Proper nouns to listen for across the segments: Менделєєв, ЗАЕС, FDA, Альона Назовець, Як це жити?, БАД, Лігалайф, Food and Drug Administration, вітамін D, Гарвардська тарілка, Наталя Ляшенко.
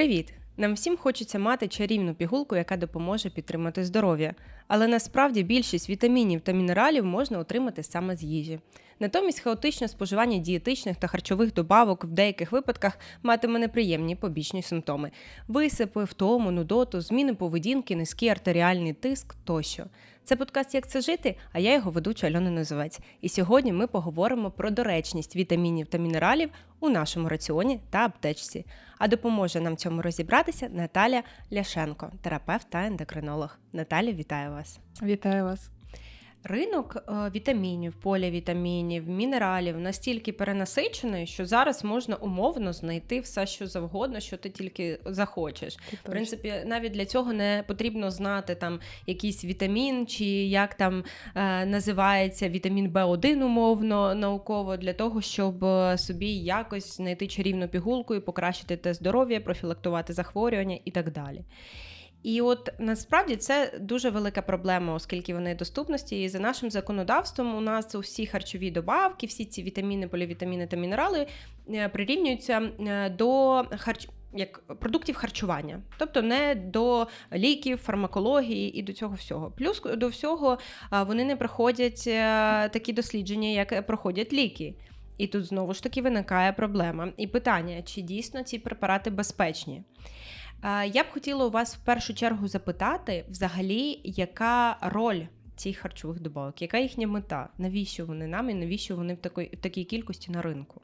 Привіт! Нам всім хочеться мати чарівну пігулку, яка допоможе підтримати здоров'я. Але насправді більшість вітамінів та мінералів можна отримати саме з їжі. Натомість хаотичне споживання дієтичних та харчових добавок в деяких випадках матиме неприємні побічні симптоми – висипи, втому, нудоту, зміни поведінки, низький артеріальний тиск тощо. Це подкаст «Як це жити?», а я його ведуча Альона Назовець. І сьогодні ми поговоримо про доречність вітамінів та мінералів у нашому раціоні та аптечці. А допоможе нам цьому розібратися Наталя Ляшенко, терапевт та ендокринолог. Наталя, вітаю вас. Вітаю вас. Ринок вітамінів, полівітамінів, мінералів настільки перенасичений, що зараз можна умовно знайти все, що завгодно, що ти тільки захочеш. В принципі, навіть для цього не потрібно знати там якийсь вітамін, чи як там називається вітамін Б1 умовно науково, для того, щоб собі якось знайти чарівну пігулку і покращити те здоров'я, профілактувати захворювання і так далі. І от насправді це дуже велика проблема, оскільки вони доступності. І за нашим законодавством у нас усі харчові добавки, всі ці вітаміни, полівітаміни та мінерали прирівнюються до як продуктів харчування, тобто не до ліків, фармакології і до цього всього. Плюс до всього вони не проходять такі дослідження, як проходять ліки. І тут знову ж таки виникає проблема і питання, чи дійсно ці препарати безпечні. Я б хотіла у вас в першу чергу запитати, взагалі, яка роль цих харчових добавок, яка їхня мета, навіщо вони нам і навіщо вони в такій кількості на ринку?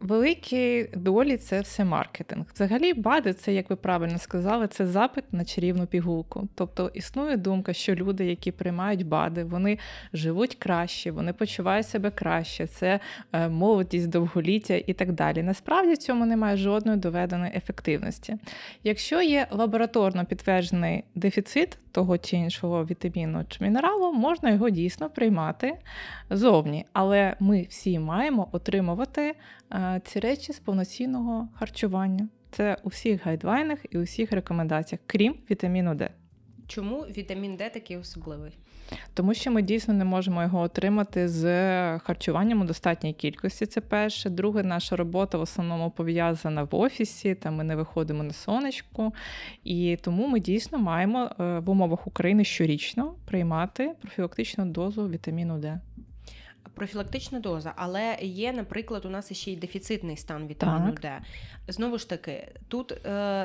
Великі долі – це все маркетинг. Взагалі, БАДи – це, як ви правильно сказали, це запит на чарівну пігулку. Тобто існує думка, що люди, які приймають БАДи, вони живуть краще, вони почувають себе краще, це молодість, довголіття і так далі. Насправді в цьому немає жодної доведеної ефективності. Якщо є лабораторно підтверджений дефіцит того чи іншого вітаміну чи мінералу, можна його дійсно приймати зовні. Але ми всі маємо отримувати ці речі з повноцінного харчування. Це у всіх гайдлайнах і у всіх рекомендаціях, крім вітаміну Д. Чому вітамін Д такий особливий? Тому що ми дійсно не можемо його отримати з харчуванням у достатній кількості, це перше. Друге, наша робота в основному пов'язана в офісі, там ми не виходимо на сонечку. І тому ми дійсно маємо в умовах України щорічно приймати профілактичну дозу вітаміну Д. Профілактична доза, але є, наприклад, у нас ще й дефіцитний стан вітаміну Д. Знову ж таки, тут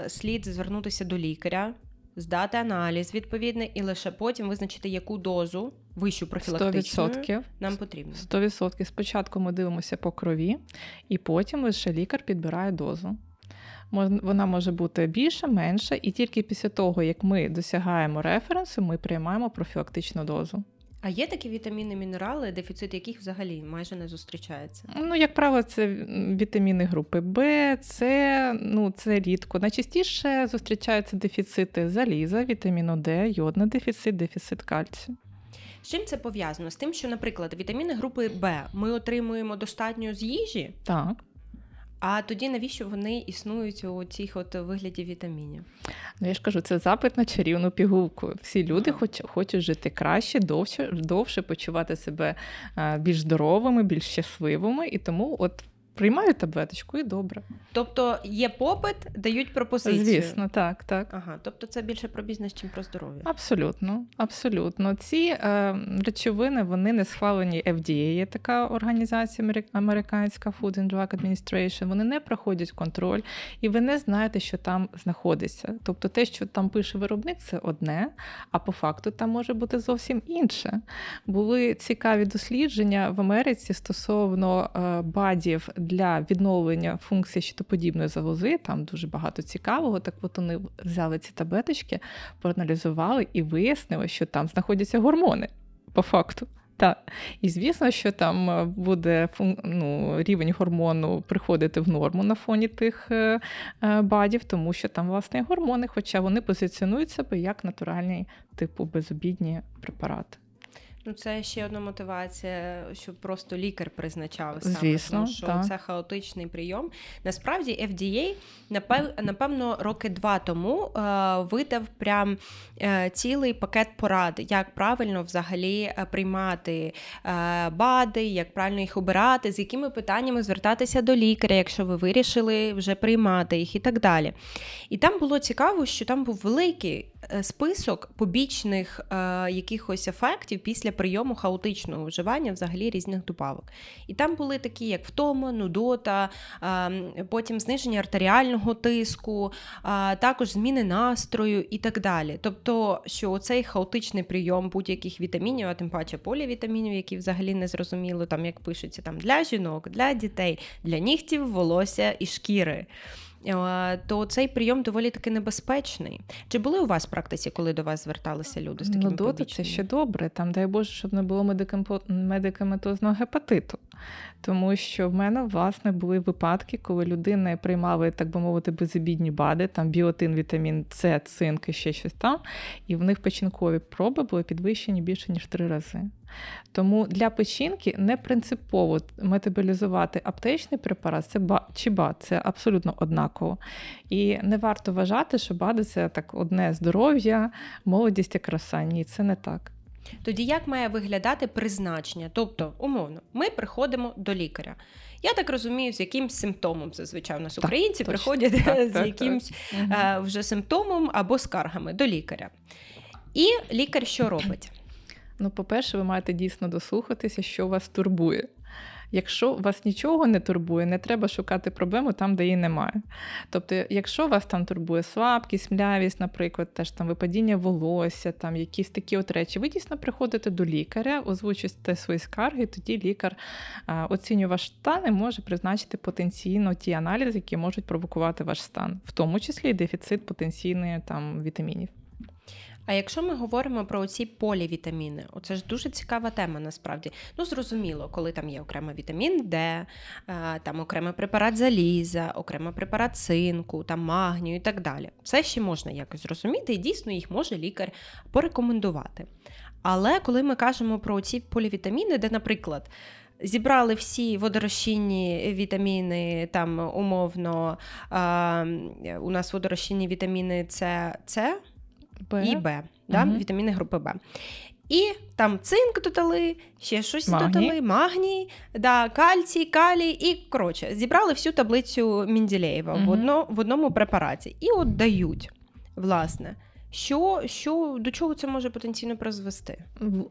слід звернутися до лікаря, здати аналіз відповідний і лише потім визначити, яку дозу вищу профілактичну 100%. Нам потрібно. 100%. Спочатку ми дивимося по крові, і потім лише лікар підбирає дозу. Вона може бути більша, менша, і тільки після того, як ми досягаємо референсу, ми приймаємо профілактичну дозу. А є такі вітаміни, мінерали, дефіцит яких взагалі майже не зустрічається? Як правило, це вітаміни групи Б, С, це рідко. Найчастіше зустрічаються дефіцити заліза, вітаміну Д, йодний дефіцит, дефіцит кальцію. З чим це пов'язано? З тим, що, наприклад, вітаміни групи Б ми отримуємо достатньо з їжі? Так. А тоді навіщо вони існують у цих от вигляді вітамінів? Я ж кажу, це запит на чарівну пігулку. Всі люди хочуть жити краще, довше почувати себе більш здоровими, більш щасливими, і тому от приймають таблеточку і добре. Тобто є попит, дають пропозицію? Звісно, так. Ага, тобто це більше про бізнес, чим про здоров'я? Абсолютно. Ці речовини, вони не схвалені FDA, є така організація американська Food and Drug Administration, вони не проходять контроль, і ви не знаєте, що там знаходиться. Тобто те, що там пише виробник, це одне, а по факту там може бути зовсім інше. Були цікаві дослідження в Америці стосовно БАДів для відновлення функції щитоподібної залози, там дуже багато цікавого. Так от вони взяли ці таблеточки, проаналізували і вияснили, що там знаходяться гормони, по факту. Так. І звісно, що там буде рівень гормону приходити в норму на фоні тих БАДів, тому що там, власне, гормони, хоча вони позиціонують себе як натуральний, типу, безобідні препарати. Ну, це ще одна мотивація, щоб просто лікар призначав саме. Звісно, тому що це хаотичний прийом. Насправді, FDA, напевно, роки два тому видав прям цілий пакет порад, як правильно взагалі приймати БАДи, як правильно їх обирати, з якими питаннями звертатися до лікаря, якщо ви вирішили вже приймати їх і так далі. І там було цікаво, що там був великий список побічних якихось ефектів після прийому хаотичного вживання взагалі різних добавок. І там були такі, як втома, нудота, потім зниження артеріального тиску, також зміни настрою і так далі. Тобто, що оцей хаотичний прийом будь-яких вітамінів, а тим паче полівітамінів, які взагалі не зрозуміло, там як пишеться, там для жінок, для дітей, для нігтів, волосся і шкіри, то цей прийом доволі таки небезпечний. Чи були у вас в практиці, коли до вас зверталися люди з такими побічними? Ну, це ще добре. Там, дай Боже, щоб не було медикаментозного гепатиту. Тому що в мене, власне, були випадки, коли людина приймала, так би мовити, безобідні БАДи, там біотин, вітамін С, цинк і ще щось там, і в них печінкові проби були підвищені більше, ніж 3 рази. Тому для печінки не принципово метаболізувати аптечний препарат чи БАД, це абсолютно однаково. І не варто вважати, що БАДи – це так одне здоров'я, молодість і краса. Ні, це не так. Тоді як має виглядати призначення? Тобто, умовно, ми приходимо до лікаря. Я так розумію, з якимсь симптомом, зазвичай у нас українці приходять з якимсь вже симптомом або скаргами до лікаря. І лікар що робить? Ну, по-перше, ви маєте дійсно дослухатися, що вас турбує. Якщо вас нічого не турбує, не треба шукати проблему там, де її немає. Тобто, якщо вас там турбує слабкість, млявість, наприклад, теж там випадіння волосся, там якісь такі от речі, ви дійсно приходите до лікаря, озвучуєте свої скарги, тоді лікар оцінює ваш стан і може призначити потенційно ті аналізи, які можуть провокувати ваш стан, в тому числі і дефіцит потенційної там вітамінів. А якщо ми говоримо про ці полівітаміни, оце ж дуже цікава тема насправді. Ну, зрозуміло, коли там є окремий вітамін Д, там окремий препарат заліза, окремий препарат цинку, там магнію і так далі. Все ще можна якось зрозуміти, і дійсно їх може лікар порекомендувати. Але коли ми кажемо про ці полівітаміни, де, наприклад, зібрали всі водорозчинні вітаміни, там умовно, у нас водорозчинні вітаміни С, Б. І Б, да? Вітаміни групи Б. І там цинк додали, ще щось додали, магній, да, кальцій, калій і, коротше, зібрали всю таблицю Менделєєва в одному препараті. І от дають, власне. До чого це може потенційно призвести?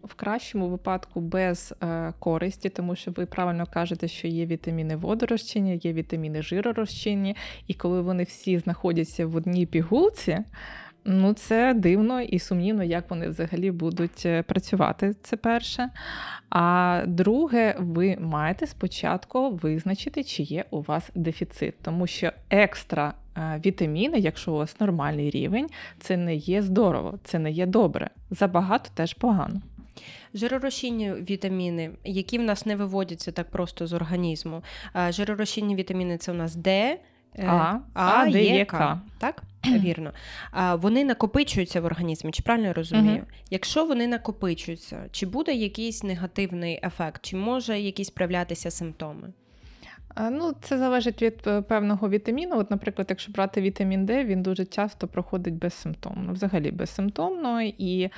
В кращому випадку без користі, тому що ви правильно кажете, що є вітаміни водорозчинні, є вітаміни жиророзчинні, і коли вони всі знаходяться в одній пігулці, ну, це дивно і сумнівно, як вони взагалі будуть працювати, це перше. А друге, ви маєте спочатку визначити, чи є у вас дефіцит, тому що екстра вітаміни, якщо у вас нормальний рівень, це не є здорово, це не є добре, забагато теж погано. Жиророзчинні вітаміни, які в нас не виводяться так просто з організму. Жиророзчинні вітаміни – це у нас Д, А, Д, Е, К. Так? Вірно. Вони накопичуються в організмі, чи правильно я розумію? Якщо вони накопичуються, чи буде якийсь негативний ефект, чи може якісь проявлятися симптоми? Ну, це залежить від певного вітаміну. От, наприклад, якщо брати вітамін Д, він дуже часто проходить безсимптомно, взагалі безсимптомно, і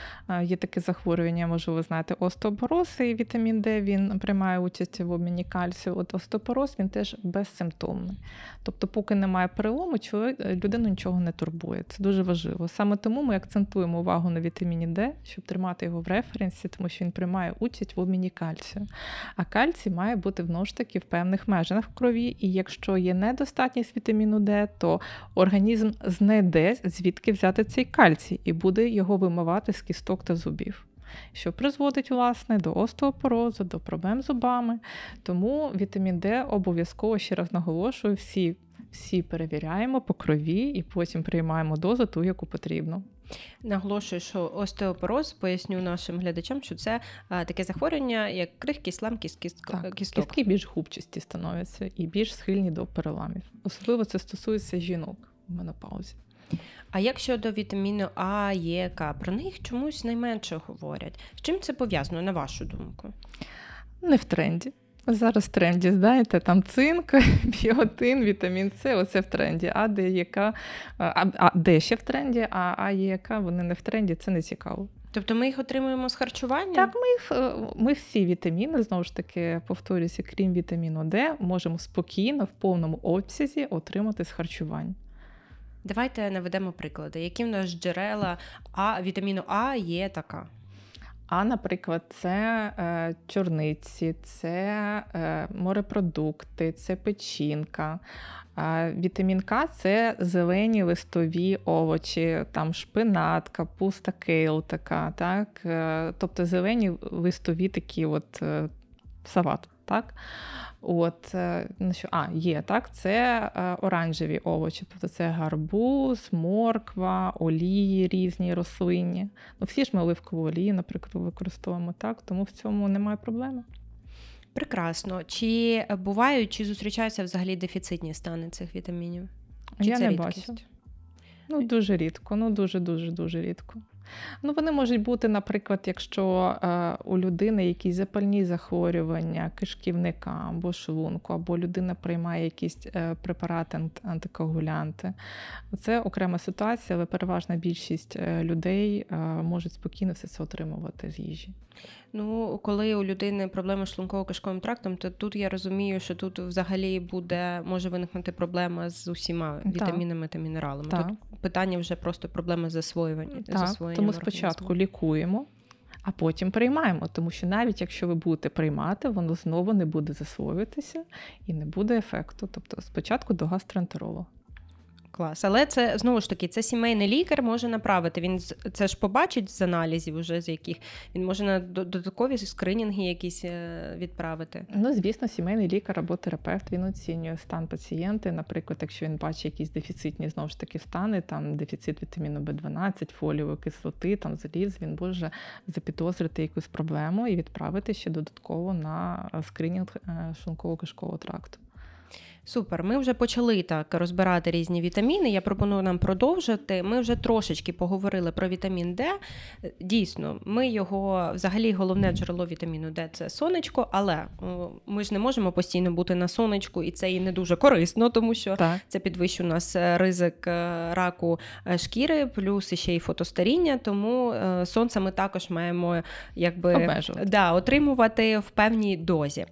є таке захворювання, можливо, ви знаєте, остеопороз, і вітамін Д, він приймає участь в обміні кальцію. От остеопороз, він теж безсимптомний. Тобто, поки немає перелому, людину нічого не турбує. Це дуже важливо. Саме тому ми акцентуємо увагу на вітаміні Д, щоб тримати його в референсі, тому що він приймає участь в обміні кальцію. А кальцій має бути знову ж таки в певних межах в крові, і якщо є недостатність вітаміну Д, то організм знайде, звідки взяти цей кальцій, і буде його вимивати з кісток та зубів, що призводить, власне, до остеопорозу, до проблем з зубами. Тому вітамін Д обов'язково, ще раз наголошую, всі перевіряємо по крові і потім приймаємо дозу ту, яку потрібно. Наголошую, що остеопороз, поясню нашим глядачам, що це таке захворювання, як крихкий слам кісток. Кістки більш губчасті становляться і більш схильні до переламів. Особливо це стосується жінок в менопаузі. А як щодо вітаміну А, Е, К? Про них чомусь найменше говорять. З чим це пов'язано, на вашу думку? Не в тренді. Зараз в тренді, знаєте, там цинк, біотин, вітамін С, оце в тренді. А, Д, Е, К, а Д ще в тренді, а Е, К, вони не в тренді, це не цікаво. Тобто ми їх отримуємо з харчування? Так, ми всі вітаміни, знову ж таки, повторюся, крім вітаміну Д, можемо спокійно, в повному обсязі отримати з харчування. Давайте наведемо приклади. Які в нас джерела вітаміну А, Е та К? А, наприклад, це чорниці, це морепродукти, це печінка. Вітамін К – це зелені листові овочі, там шпинат, капуста, кейл така, так? Тобто зелені листові такі от салат, так? От, є, так, це оранжеві овочі, тобто це гарбуз, морква, олії різні рослинні. Ну, всі ж ми оливкову олію, наприклад, використовуємо, так, тому в цьому немає проблеми. Прекрасно. Чи бувають, чи зустрічаються взагалі дефіцитні стани цих вітамінів? Чи я це не рідкість? Бачу. Ну, дуже рідко, дуже-дуже-дуже рідко. Ну, вони можуть бути, наприклад, якщо у людини якісь запальні захворювання кишківника або шлунку, або людина приймає якісь препарати антикоагулянти. Це окрема ситуація, але переважна більшість людей можуть спокійно все це отримувати з їжі. Ну, коли у людини проблеми з шлунково-кишковим трактом, то тут я розумію, що тут взагалі може виникнути проблема з усіма вітамінами та мінералами. Так. Тут питання вже просто проблеми з засвоюванням. Тому спочатку лікуємо, а потім приймаємо, тому що навіть якщо ви будете приймати, воно знову не буде засвоюватися і не буде ефекту. Тобто спочатку до гастроентеролога. Клас. Але це, знову ж таки, це сімейний лікар може направити. Він це ж побачить з аналізів уже, з яких він може на додаткові скринінги якісь відправити. Ну, звісно, сімейний лікар або терапевт, він оцінює стан пацієнта. Наприклад, якщо він бачить якісь дефіцитні, знову ж таки, стани, там дефіцит вітаміну Б12, фолієвої кислоти, там заліз, він може запідозрити якусь проблему і відправити ще додатково на скринінг шлунково-кишкового тракту. Супер. Ми вже почали так розбирати різні вітаміни. Я пропоную нам продовжити. Ми вже трошечки поговорили про вітамін Д. Дійсно, взагалі головне джерело вітаміну Д – це сонечко, але ми ж не можемо постійно бути на сонечку, і це і не дуже корисно, тому що це підвищує у нас ризик раку шкіри, плюс ще й фотостаріння, тому сонце ми також маємо отримувати в певній дозі.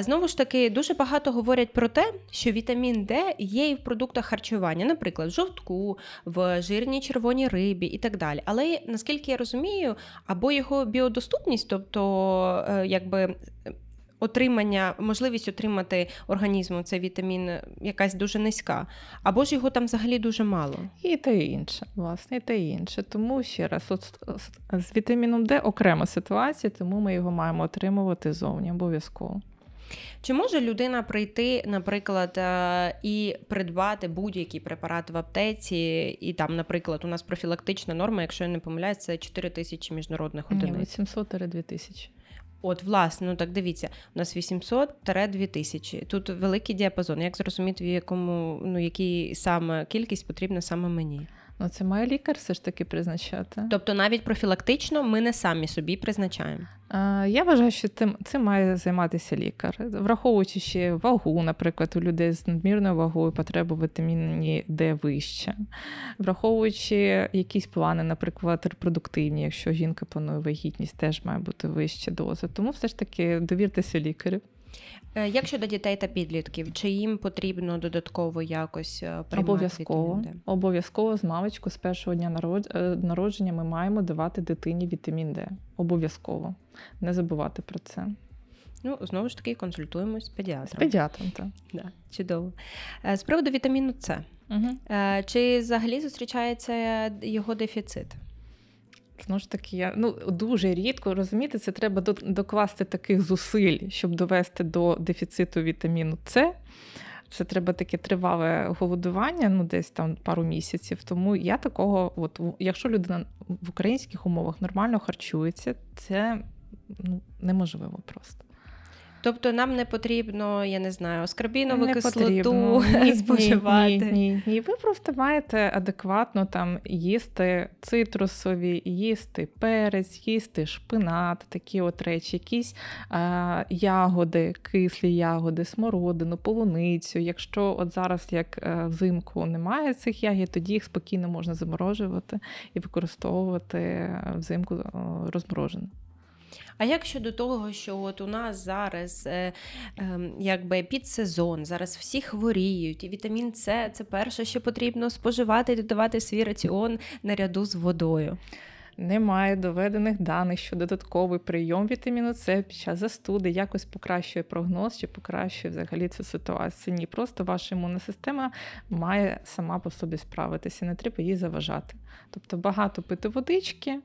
Знову ж таки, дуже багато говорять про те, що вітамін Д є і в продуктах харчування, наприклад, в жовтку, в жирній червоній рибі і так далі. Але, наскільки я розумію, або його біодоступність, тобто, можливість отримати організму цей вітамін якась дуже низька, або ж його там взагалі дуже мало. І те інше, власне, Тому ще раз, з вітаміном Д окрема ситуація, тому ми його маємо отримувати зовні обов'язково. Чи може людина прийти, наприклад, і придбати будь-який препарат в аптеці, і там, наприклад, у нас профілактична норма, якщо я не помиляюсь, це 4000 міжнародних одиниць. 800-2000. От, власне, так дивіться, у нас 800-2000. Тут великий діапазон. Як зрозуміти, якій саме кількість потрібна саме мені? Ну, це має лікар все ж таки призначати. Тобто навіть профілактично ми не самі собі призначаємо? Я вважаю, що цим має займатися лікар. Враховуючи ще вагу, наприклад, у людей з надмірною вагою потреба в вітаміні Д вища. Враховуючи якісь плани, наприклад, репродуктивні, якщо жінка планує вагітність, теж має бути вища доза. Тому все ж таки довіртеся лікарю. Як щодо дітей та підлітків, чи їм потрібно додатково якось приймати? Обов'язково з мамочку з першого дня народження ми маємо давати дитині вітамін Д. Обов'язково. Не забувати про це. Ну, знову ж таки, консультуємось з педіатром. Да, чудово. З приводу вітаміну С. Угу. Чи взагалі зустрічається його дефіцит? Знову ж таки, дуже рідко, розумієте, це треба докласти таких зусиль, щоб довести до дефіциту вітаміну С. Це треба таке тривале голодування, десь там пару місяців. Тому я такого, якщо людина в українських умовах нормально харчується, це неможливо просто. Тобто нам не потрібно, я не знаю, аскорбінову кислоту споживати? Ні. Ви просто маєте адекватно там їсти цитрусові, їсти перець, їсти шпинат, такі от речі, якісь ягоди, кислі ягоди, смородину, полуницю. Якщо от зараз, як взимку, немає цих ягід, тоді їх спокійно можна заморожувати і використовувати взимку розморожено. А як щодо того, що от у нас зараз якби підсезон, зараз всі хворіють, і вітамін С – це перше, що потрібно споживати і додавати в свій раціон наряду з водою? Немає доведених даних, що додатковий прийом вітаміну С під час застуди якось покращує прогноз чи покращує взагалі цю ситуацію. Ні, просто ваша імунна система має сама по собі справитися, не треба їй заважати. Тобто багато пити водички,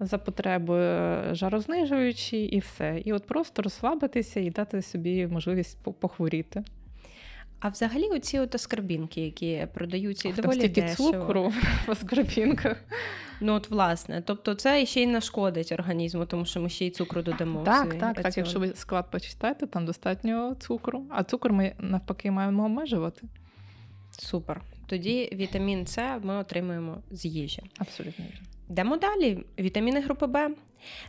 за потребою жарознижуючі і все. І от просто розслабитися і дати собі можливість похворіти. А взагалі оці от аскорбінки, які продаються, і доволі дешево. Там стільки цукру в аскорбінках. Ну от власне, тобто це ще й нашкодить організму, тому що ми ще й цукру додамо. Так, якщо ви склад почитаєте, там достатньо цукру. А цукор ми навпаки маємо обмежувати. Супер. Тоді вітамін С ми отримуємо з їжі. Абсолютно вірно. Йдемо далі. Вітаміни групи Б.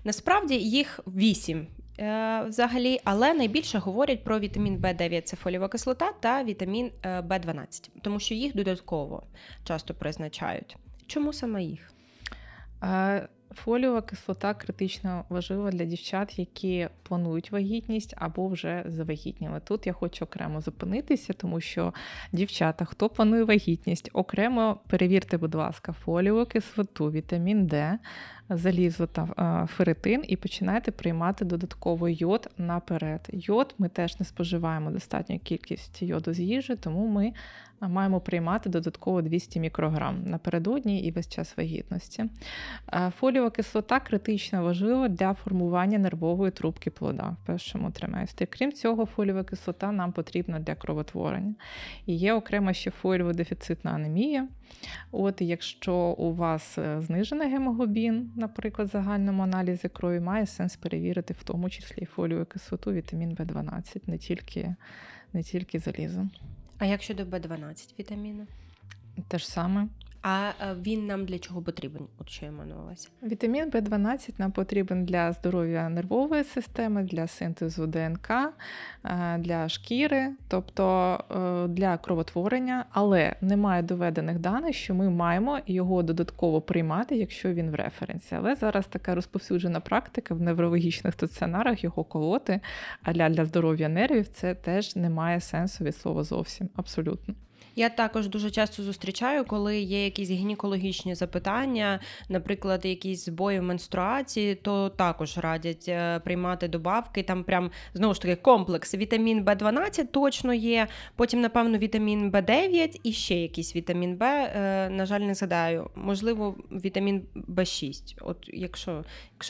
Насправді їх 8 взагалі, але найбільше говорять про вітамін Б9, це фолієва кислота, та вітамін Б12, тому що їх додатково часто призначають. Чому саме їх? Фолієва кислота критично важлива для дівчат, які планують вагітність або вже завагітніли. Тут я хочу окремо зупинитися, тому що, дівчата, хто планує вагітність, окремо перевірте, будь ласка, фолієву кислоту, вітамін Д, залізо та феритин і починайте приймати додатково йод наперед. Йод ми теж не споживаємо достатню кількість йоду з їжі, тому ми маємо приймати додатково 200 мікрограм напередодні і весь час вагітності. Фолієва кислота критично важлива для формування нервової трубки плода в першому триместрі. Крім цього, фолієва кислота нам потрібна для кровотворення. І є окремо ще фолієво-дефіцитна анемія. От якщо у вас знижений гемоглобін, наприклад, в загальному аналізі крові, має сенс перевірити в тому числі фолієву кислоту, вітамін В12, не тільки залізо. А як щодо В12 вітаміну? Те ж саме. А він нам для чого потрібен? От що я маю на увазі? Вітамін В12 нам потрібен для здоров'я нервової системи, для синтезу ДНК, для шкіри, тобто для кровотворення, але немає доведених даних, що ми маємо його додатково приймати, якщо він в референсі. Але зараз така розповсюджена практика в неврологічних стаціонарах його колоти, а для здоров'я нервів це теж не має сенсу від слова зовсім, абсолютно. Я також дуже часто зустрічаю, коли є якісь гінекологічні запитання, наприклад, якісь збої в менструації, то також радять приймати добавки, там прям, знову ж таки, комплекс. Вітамін В12 точно є, потім, напевно, вітамін В9 і ще якийсь вітамін В, на жаль, не згадаю. Можливо, вітамін В6, от якщо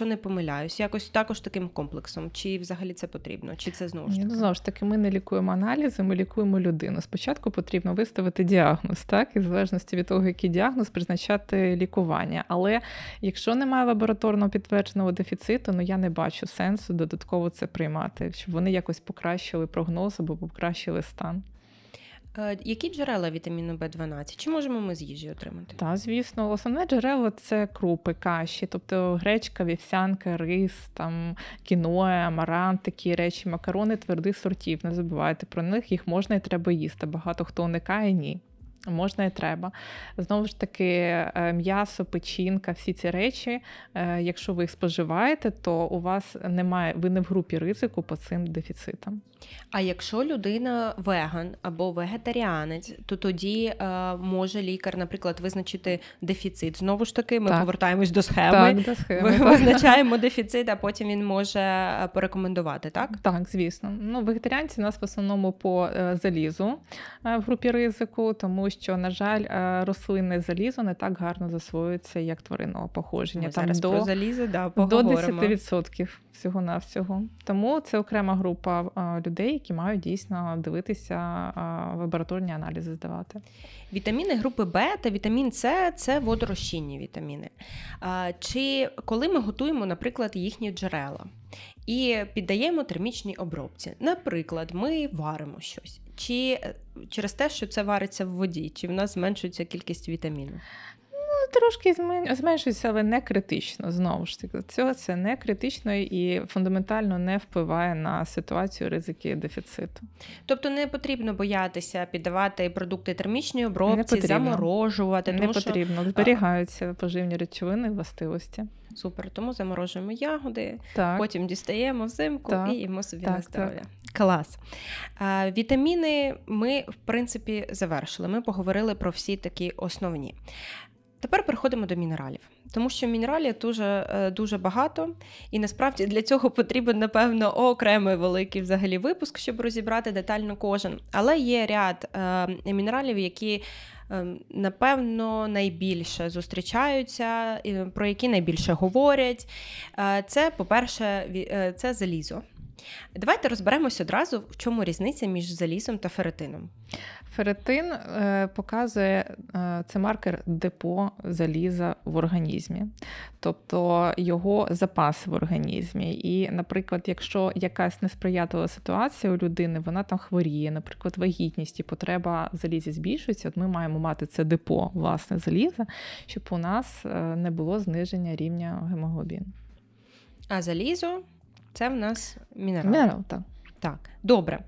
не помиляюсь, якось також таким комплексом. Чи взагалі це потрібно? Чи це знову ж таки? Знову ж таки, ми не лікуємо аналізи, ми лікуємо людину. Спочатку потрібно виставити діагноз, так, і в залежності від того, який діагноз, призначати лікування. Але якщо немає лабораторно підтвердженого дефіциту, я не бачу сенсу додатково це приймати, щоб вони якось покращили прогноз або покращили стан. Які джерела вітаміну В12? Чи можемо ми з їжі отримати? Так, звісно. Основне джерело – це крупи, каші, тобто гречка, вівсянка, рис, там, кіноа, амарант, такі речі, макарони твердих сортів. Не забувайте про них, їх можна і треба їсти. Багато хто уникає – ні. Можна і треба. Знову ж таки, м'ясо, печінка, всі ці речі, якщо ви їх споживаєте, то у вас немає, ви не в групі ризику по цим дефіцитам. А якщо людина веган або вегетаріанець, то тоді може лікар, наприклад, визначити дефіцит. Знову ж таки, ми повертаємось до схеми. Так, до схеми. Ми визначаємо дефіцит, а потім він може порекомендувати, так? Так, звісно. Вегетаріанці у нас в основному по залізу в групі ризику, тому тому що, на жаль, рослинне залізо не так гарно засвоюється, як тваринного походження. Ми там зараз про залізо, да, поговоримо. До 10% всього-навсього. Тому це окрема група людей, які мають дійсно дивитися, лабораторні аналізи здавати. Вітаміни групи Б та вітамін С – це водорозчинні вітаміни. Чи коли ми готуємо, наприклад, їхні джерела і піддаємо термічній обробці, наприклад, ми варимо щось, чи через те, що це вариться в воді, чи в нас зменшується кількість вітамінів? Трошки зменшується, але не критично, знову ж таки. Це не критично і фундаментально не впливає на ситуацію ризики дефіциту. Тобто не потрібно боятися піддавати продукти термічної обробці, заморожувати? Не потрібно, зберігаються поживні речовини, властивості. Супер, тому заморожуємо ягоди, так, потім дістаємо взимку, так, і їмо собі на здоров'я. Клас. Вітаміни ми, в принципі, завершили. Ми поговорили про всі такі основні. Тепер переходимо до мінералів, тому що мінералів дуже багато, і насправді для цього потрібен, напевно, окремий великий взагалі випуск, щоб розібрати детально кожен. Але є ряд мінералів, які, напевно, найбільше зустрічаються, про які найбільше говорять. Це, по-перше, це залізо. Давайте розберемося одразу, в чому різниця між залізом та ферритином. Ферритин показує, це маркер депо заліза в організмі, тобто його запас в організмі. І, наприклад, якщо якась несприятлива ситуація у людини, вона там хворіє, наприклад, вагітність і потреба в залізі збільшується, от ми маємо мати це депо, власне, заліза, щоб у нас не було зниження рівня гемоглобіну. А залізо? Це в нас мінерал. Мінерал, так. Так. Добре.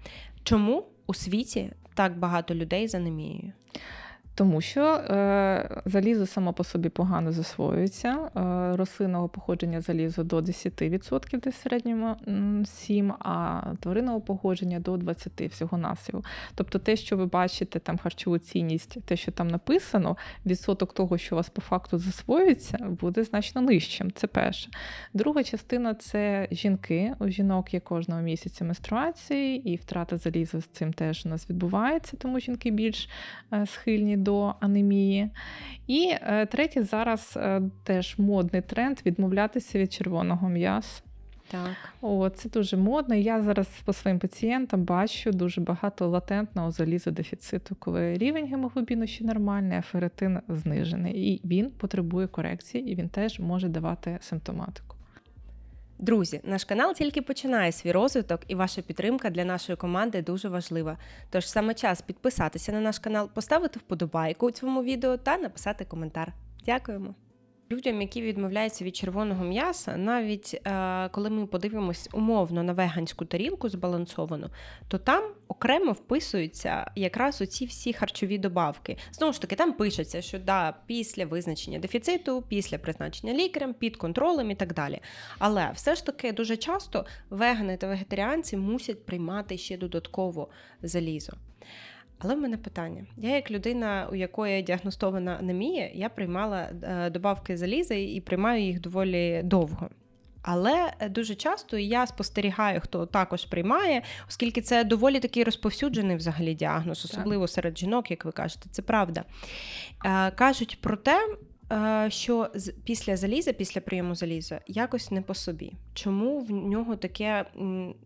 Чому у світі так багато людей з анемією? Тому що залізо само по собі погано засвоюється. Рослинного походження залізо до 10%, де в середньому 7%, а тваринного походження до 20% всього-навсього. Тобто те, що ви бачите, там харчову цінність, те, що там написано, відсоток того, що у вас по факту засвоюється, буде значно нижчим. Це перше. Друга частина – це жінки. У жінок є кожного місяця менструації, і втрата заліза з цим теж у нас відбувається, тому жінки більш схильні до анемії. І третє, зараз теж модний тренд відмовлятися від червоного м'яса. Так. О, це дуже модно. Я зараз по своїм пацієнтам бачу дуже багато латентного залізодефіциту, коли рівень гемоглобіну ще нормальний, а ферритин знижений. І він потребує корекції, і він теж може давати симптоматику. Друзі, наш канал тільки починає свій розвиток, і ваша підтримка для нашої команди дуже важлива. Тож саме час підписатися на наш канал, поставити вподобайку цьому відео та написати коментар. Дякуємо! Людям, які відмовляються від червоного м'яса, навіть коли ми подивимось умовно на веганську тарілку збалансовану, то там окремо вписуються якраз оці всі харчові добавки. Знову ж таки, там пишеться, що да, після визначення дефіциту, після призначення лікарем, під контролем і так далі. Але все ж таки дуже часто вегани та вегетаріанці мусять приймати ще додатково залізо. Але в мене питання. Я як людина, у якої діагностована анемія, я приймала добавки заліза і приймаю їх доволі довго. Але дуже часто я спостерігаю, хто також приймає, оскільки це доволі такий розповсюджений взагалі діагноз, особливо серед жінок, як ви кажете, це правда. Кажуть про те, що після заліза, після прийому заліза, якось не по собі. Чому в нього таке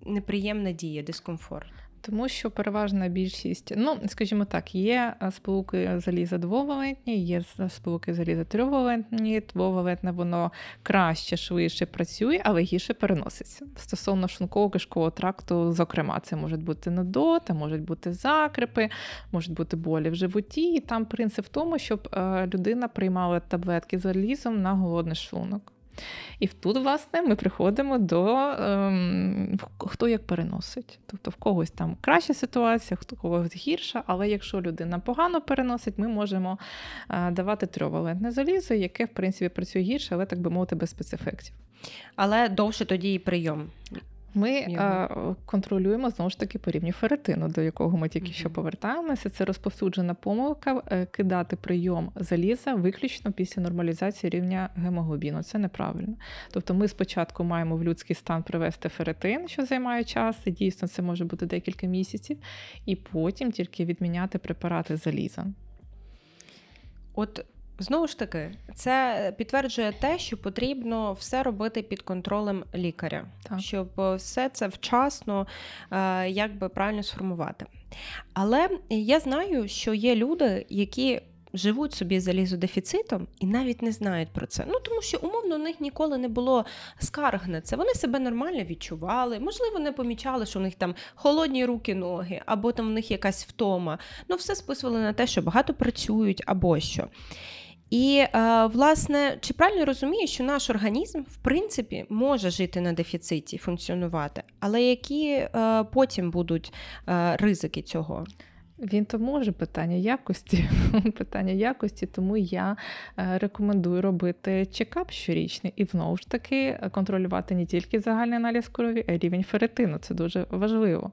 неприємна дія, дискомфорт? Тому що переважна більшість, скажімо так, є сполуки заліза двовалентні, є сполуки заліза тривалентні, двовалентне воно краще, швидше працює, але гірше переноситься. Стосовно шлунково-кишкового тракту, зокрема, це можуть бути нудота, можуть бути закрепи, можуть бути болі в животі. І там принцип в тому, щоб людина приймала таблетки з залізом на голодний шлунок. І тут, власне, ми приходимо до хто як переносить. Тобто в когось там краща ситуація, в когось гірша, але якщо людина погано переносить, ми можемо давати тривалентне залізо, яке, в принципі, працює гірше, але, так би мовити, без спецефектів. Але довше тоді і прийом. Ми контролюємо, знову ж таки, по рівню ферритину, до якого ми тільки що повертаємося. Це розповсюджена помилка кидати прийом заліза виключно після нормалізації рівня гемоглобіну. Це неправильно. Тобто ми спочатку маємо в людський стан привести ферритин, що займає час, і дійсно це може бути декілька місяців, і потім тільки відміняти препарати заліза. От знову ж таки, це підтверджує те, що потрібно все робити під контролем лікаря, так, щоб все це вчасно якби правильно сформувати. Але я знаю, що є люди, які живуть собі залізодефіцитом і навіть не знають про це. Ну, тому що, умовно, у них ніколи не було скарг на це. Вони себе нормально відчували, можливо, не помічали, що у них там холодні руки-ноги, або там в них якась втома. Ну, все списували на те, що багато працюють, або що. І, власне, чи правильно розумію, що наш організм, в принципі, може жити на дефіциті, функціонувати, але які потім будуть ризики цього? Він то може питання якості, тому я рекомендую робити чекап щорічний і знову ж таки контролювати не тільки загальний аналіз крові, а й рівень ферритину, це дуже важливо.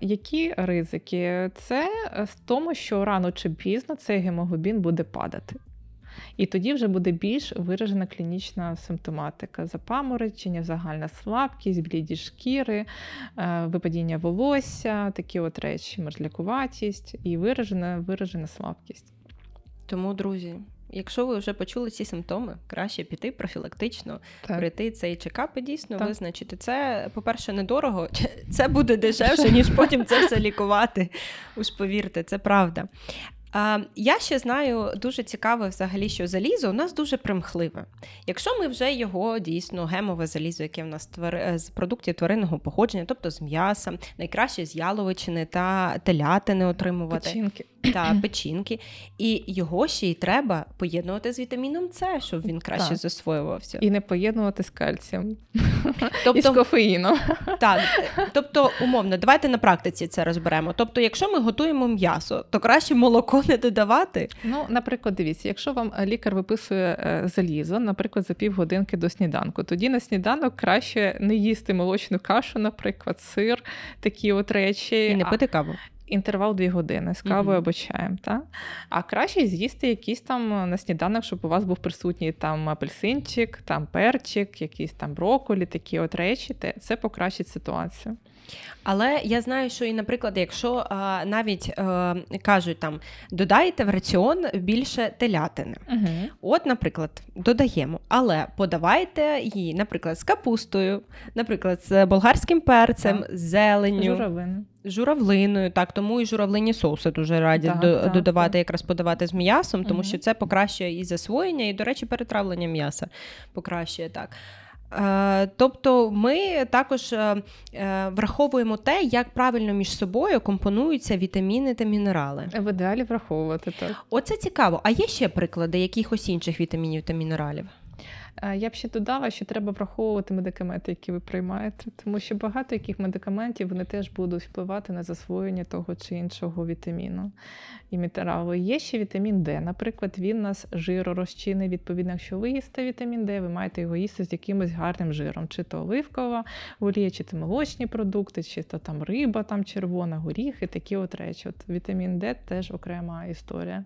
Які ризики? Це в тому, що рано чи пізно цей гемоглобін буде падати. І тоді вже буде більш виражена клінічна симптоматика: запаморочення, загальна слабкість, бліді шкіри, випадіння волосся, такі от речі, мерзлякуватість і виражена слабкість. Тому, друзі, якщо ви вже почули ці симптоми, краще піти профілактично, прийти цей чекап і дійсно визначити. Це, по-перше, недорого, це буде дешевше, ніж потім це все лікувати. Уж повірте, це правда. Я ще знаю дуже цікаве взагалі, що залізо у нас дуже примхливе. Якщо ми вже його дійсно гемове залізо, яке в нас з продуктів тваринного походження, тобто з м'яса, найкраще з яловичини та телятини отримувати. Печінки. І його ще й треба поєднувати з вітаміном С, щоб він краще засвоювався. І не поєднувати з кальцієм. Тобто, і з кофеїном. Так. Тобто, умовно, давайте на практиці це розберемо. Тобто, якщо ми готуємо м'ясо, то краще молоко не додавати? Ну, наприклад, дивіться, якщо вам лікар виписує залізо, наприклад, за півгодинки до сніданку, тоді на сніданок краще не їсти молочну кашу, наприклад, сир, такі от речі. І не пити каву. Інтервал 2 години з кавою або чаєм, та? А краще з'їсти якийсь там на сніданок, щоб у вас був присутній там апельсинчик, там перчик, якісь там брокколі, такі от речі. Це покращить ситуацію. Але я знаю, що і, наприклад, якщо навіть кажуть там, додайте в раціон більше телятини. От, наприклад, додаємо, але подавайте її, наприклад, з капустою, наприклад, з болгарським перцем, з зеленню. Журавлиною, так, тому і журавлині соуси дуже радять додавати, якраз подавати з м'ясом, тому що це покращує і засвоєння, і, до речі, перетравлення м'яса покращує, так. Тобто ми також враховуємо те, як правильно між собою компонуються вітаміни та мінерали. В ідеалі враховувати, так. Оце цікаво. А є ще приклади якихось інших вітамінів та мінералів? Я б ще додала, що треба враховувати медикаменти, які ви приймаєте, тому що багато яких медикаментів, вони теж будуть впливати на засвоєння того чи іншого вітаміну і мінералу. Є ще вітамін Д, наприклад, він нас жиророзчинний, відповідно, якщо ви їсте вітамін Д, ви маєте його їсти з якимось гарним жиром, чи то оливкова олія, чи то молочні продукти, чи то там риба, там червона, горіхи, такі от речі. От вітамін Д теж окрема історія.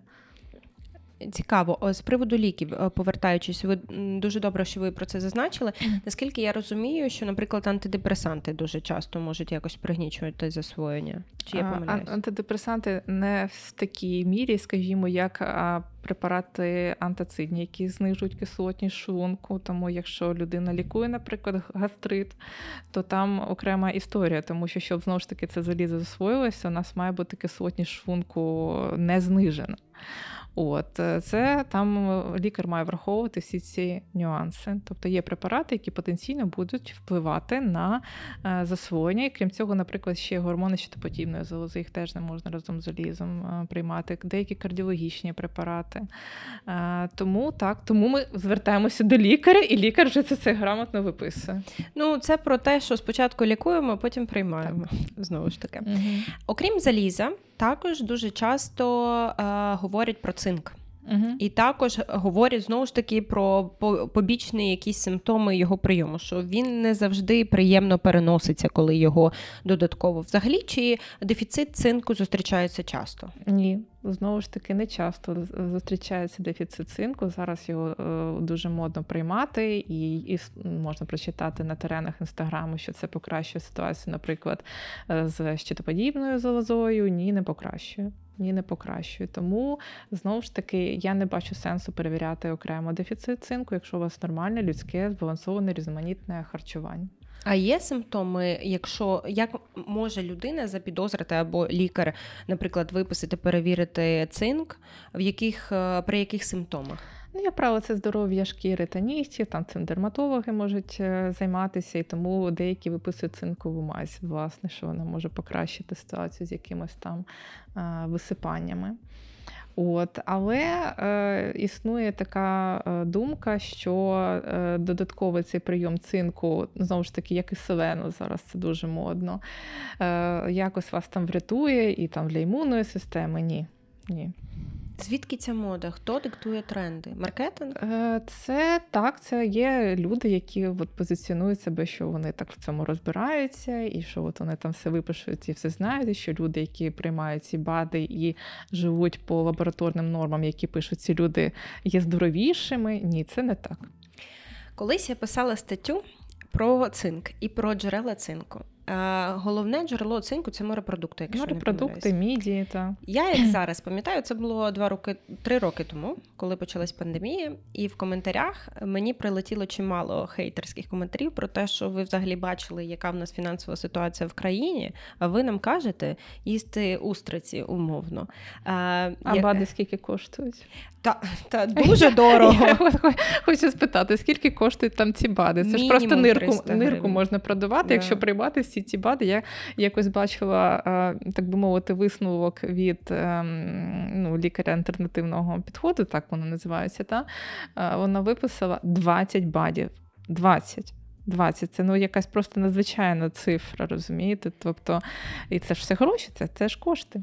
Цікаво. З приводу ліків, повертаючись, ви дуже добре, що ви про це зазначили. Наскільки я розумію, що, наприклад, антидепресанти дуже часто можуть якось пригнічувати засвоєння? Чи я помиляюсь? Антидепресанти не в такій мірі, скажімо, як препарати антацидні, які знижують кислотність шлунку. Тому якщо людина лікує, наприклад, гастрит, то там окрема історія, тому що, щоб знову ж таки це залізо засвоїлося, у нас має бути кислотність шлунку не знижена. От, це там лікар має враховувати всі ці нюанси. Тобто є препарати, які потенційно будуть впливати на засвоєння. І крім цього, наприклад, ще гормони щитоподібної залози, їх теж не можна разом з залізом приймати, деякі кардіологічні препарати. Тому ми звертаємося до лікаря, і лікар вже це грамотно виписує. Ну, це про те, що спочатку лікуємо, а потім приймаємо. Так. Знову ж таки. Окрім заліза, також дуже часто говорять про цинк. І також говорять, знову ж таки, про побічні якісь симптоми його прийому, що він не завжди приємно переноситься, коли його додатково. Взагалі, чи дефіцит цинку зустрічається часто? Ні. Знову ж таки, не часто зустрічається дефіцит цинку. Зараз його дуже модно приймати, і можна прочитати на теренах Інстаграму, що це покращує ситуацію, наприклад, з щитоподібною залозою. Ні, не покращує. мені не покращує. Тому, знову ж таки, я не бачу сенсу перевіряти окремо дефіцит цинку, якщо у вас нормальне, людське, збалансоване, різноманітне харчування. А є симптоми, якщо, як може людина запідозрити або лікар, наприклад, виписати, перевірити цинк, при яких симптомах? Ну, як правило, це здоров'я шкіри та нігтів, там цим дерматологи можуть займатися, і тому деякі виписують цинкову мазь, власне, що вона може покращити ситуацію з якимось там висипаннями. Але існує така думка, що додатковий цей прийом цинку, знову ж таки, як і селену, зараз це дуже модно, якось вас там врятує і там для імунної системи. Ні. Звідки ця мода? Хто диктує тренди? Маркетинг? Це є люди, які позиціонують себе, що вони так в цьому розбираються, і що вони там все випишуть і все знають, і що люди, які приймають ці БАДи і живуть по лабораторним нормам, які пишуть ці люди, є здоровішими. Ні, це не так. Колись я писала статтю про цинк і про джерела цинку. Головне джерело цинку – це морепродукти, якщо не помиляюсь. Морепродукти, мідії, так. Я, як зараз пам'ятаю, це було 3 роки тому, коли почалась пандемія, і в коментарях мені прилетіло чимало хейтерських коментарів про те, що ви взагалі бачили, яка в нас фінансова ситуація в країні, а ви нам кажете їсти устриці умовно. БАДи скільки коштують? Та дуже дорого. Я хочу спитати, скільки коштують там ці БАДи? Це мінімум ж просто нирку можна продавати, да. Якщо приймати всі ці БАДи. Я якось бачила, так би мовити, висновок від лікаря альтернативного підходу, так воно називається, та? Вона виписала 20 БАДів. 20. Це якась просто надзвичайна цифра, розумієте? Тобто, і це ж все гроші, це ж кошти.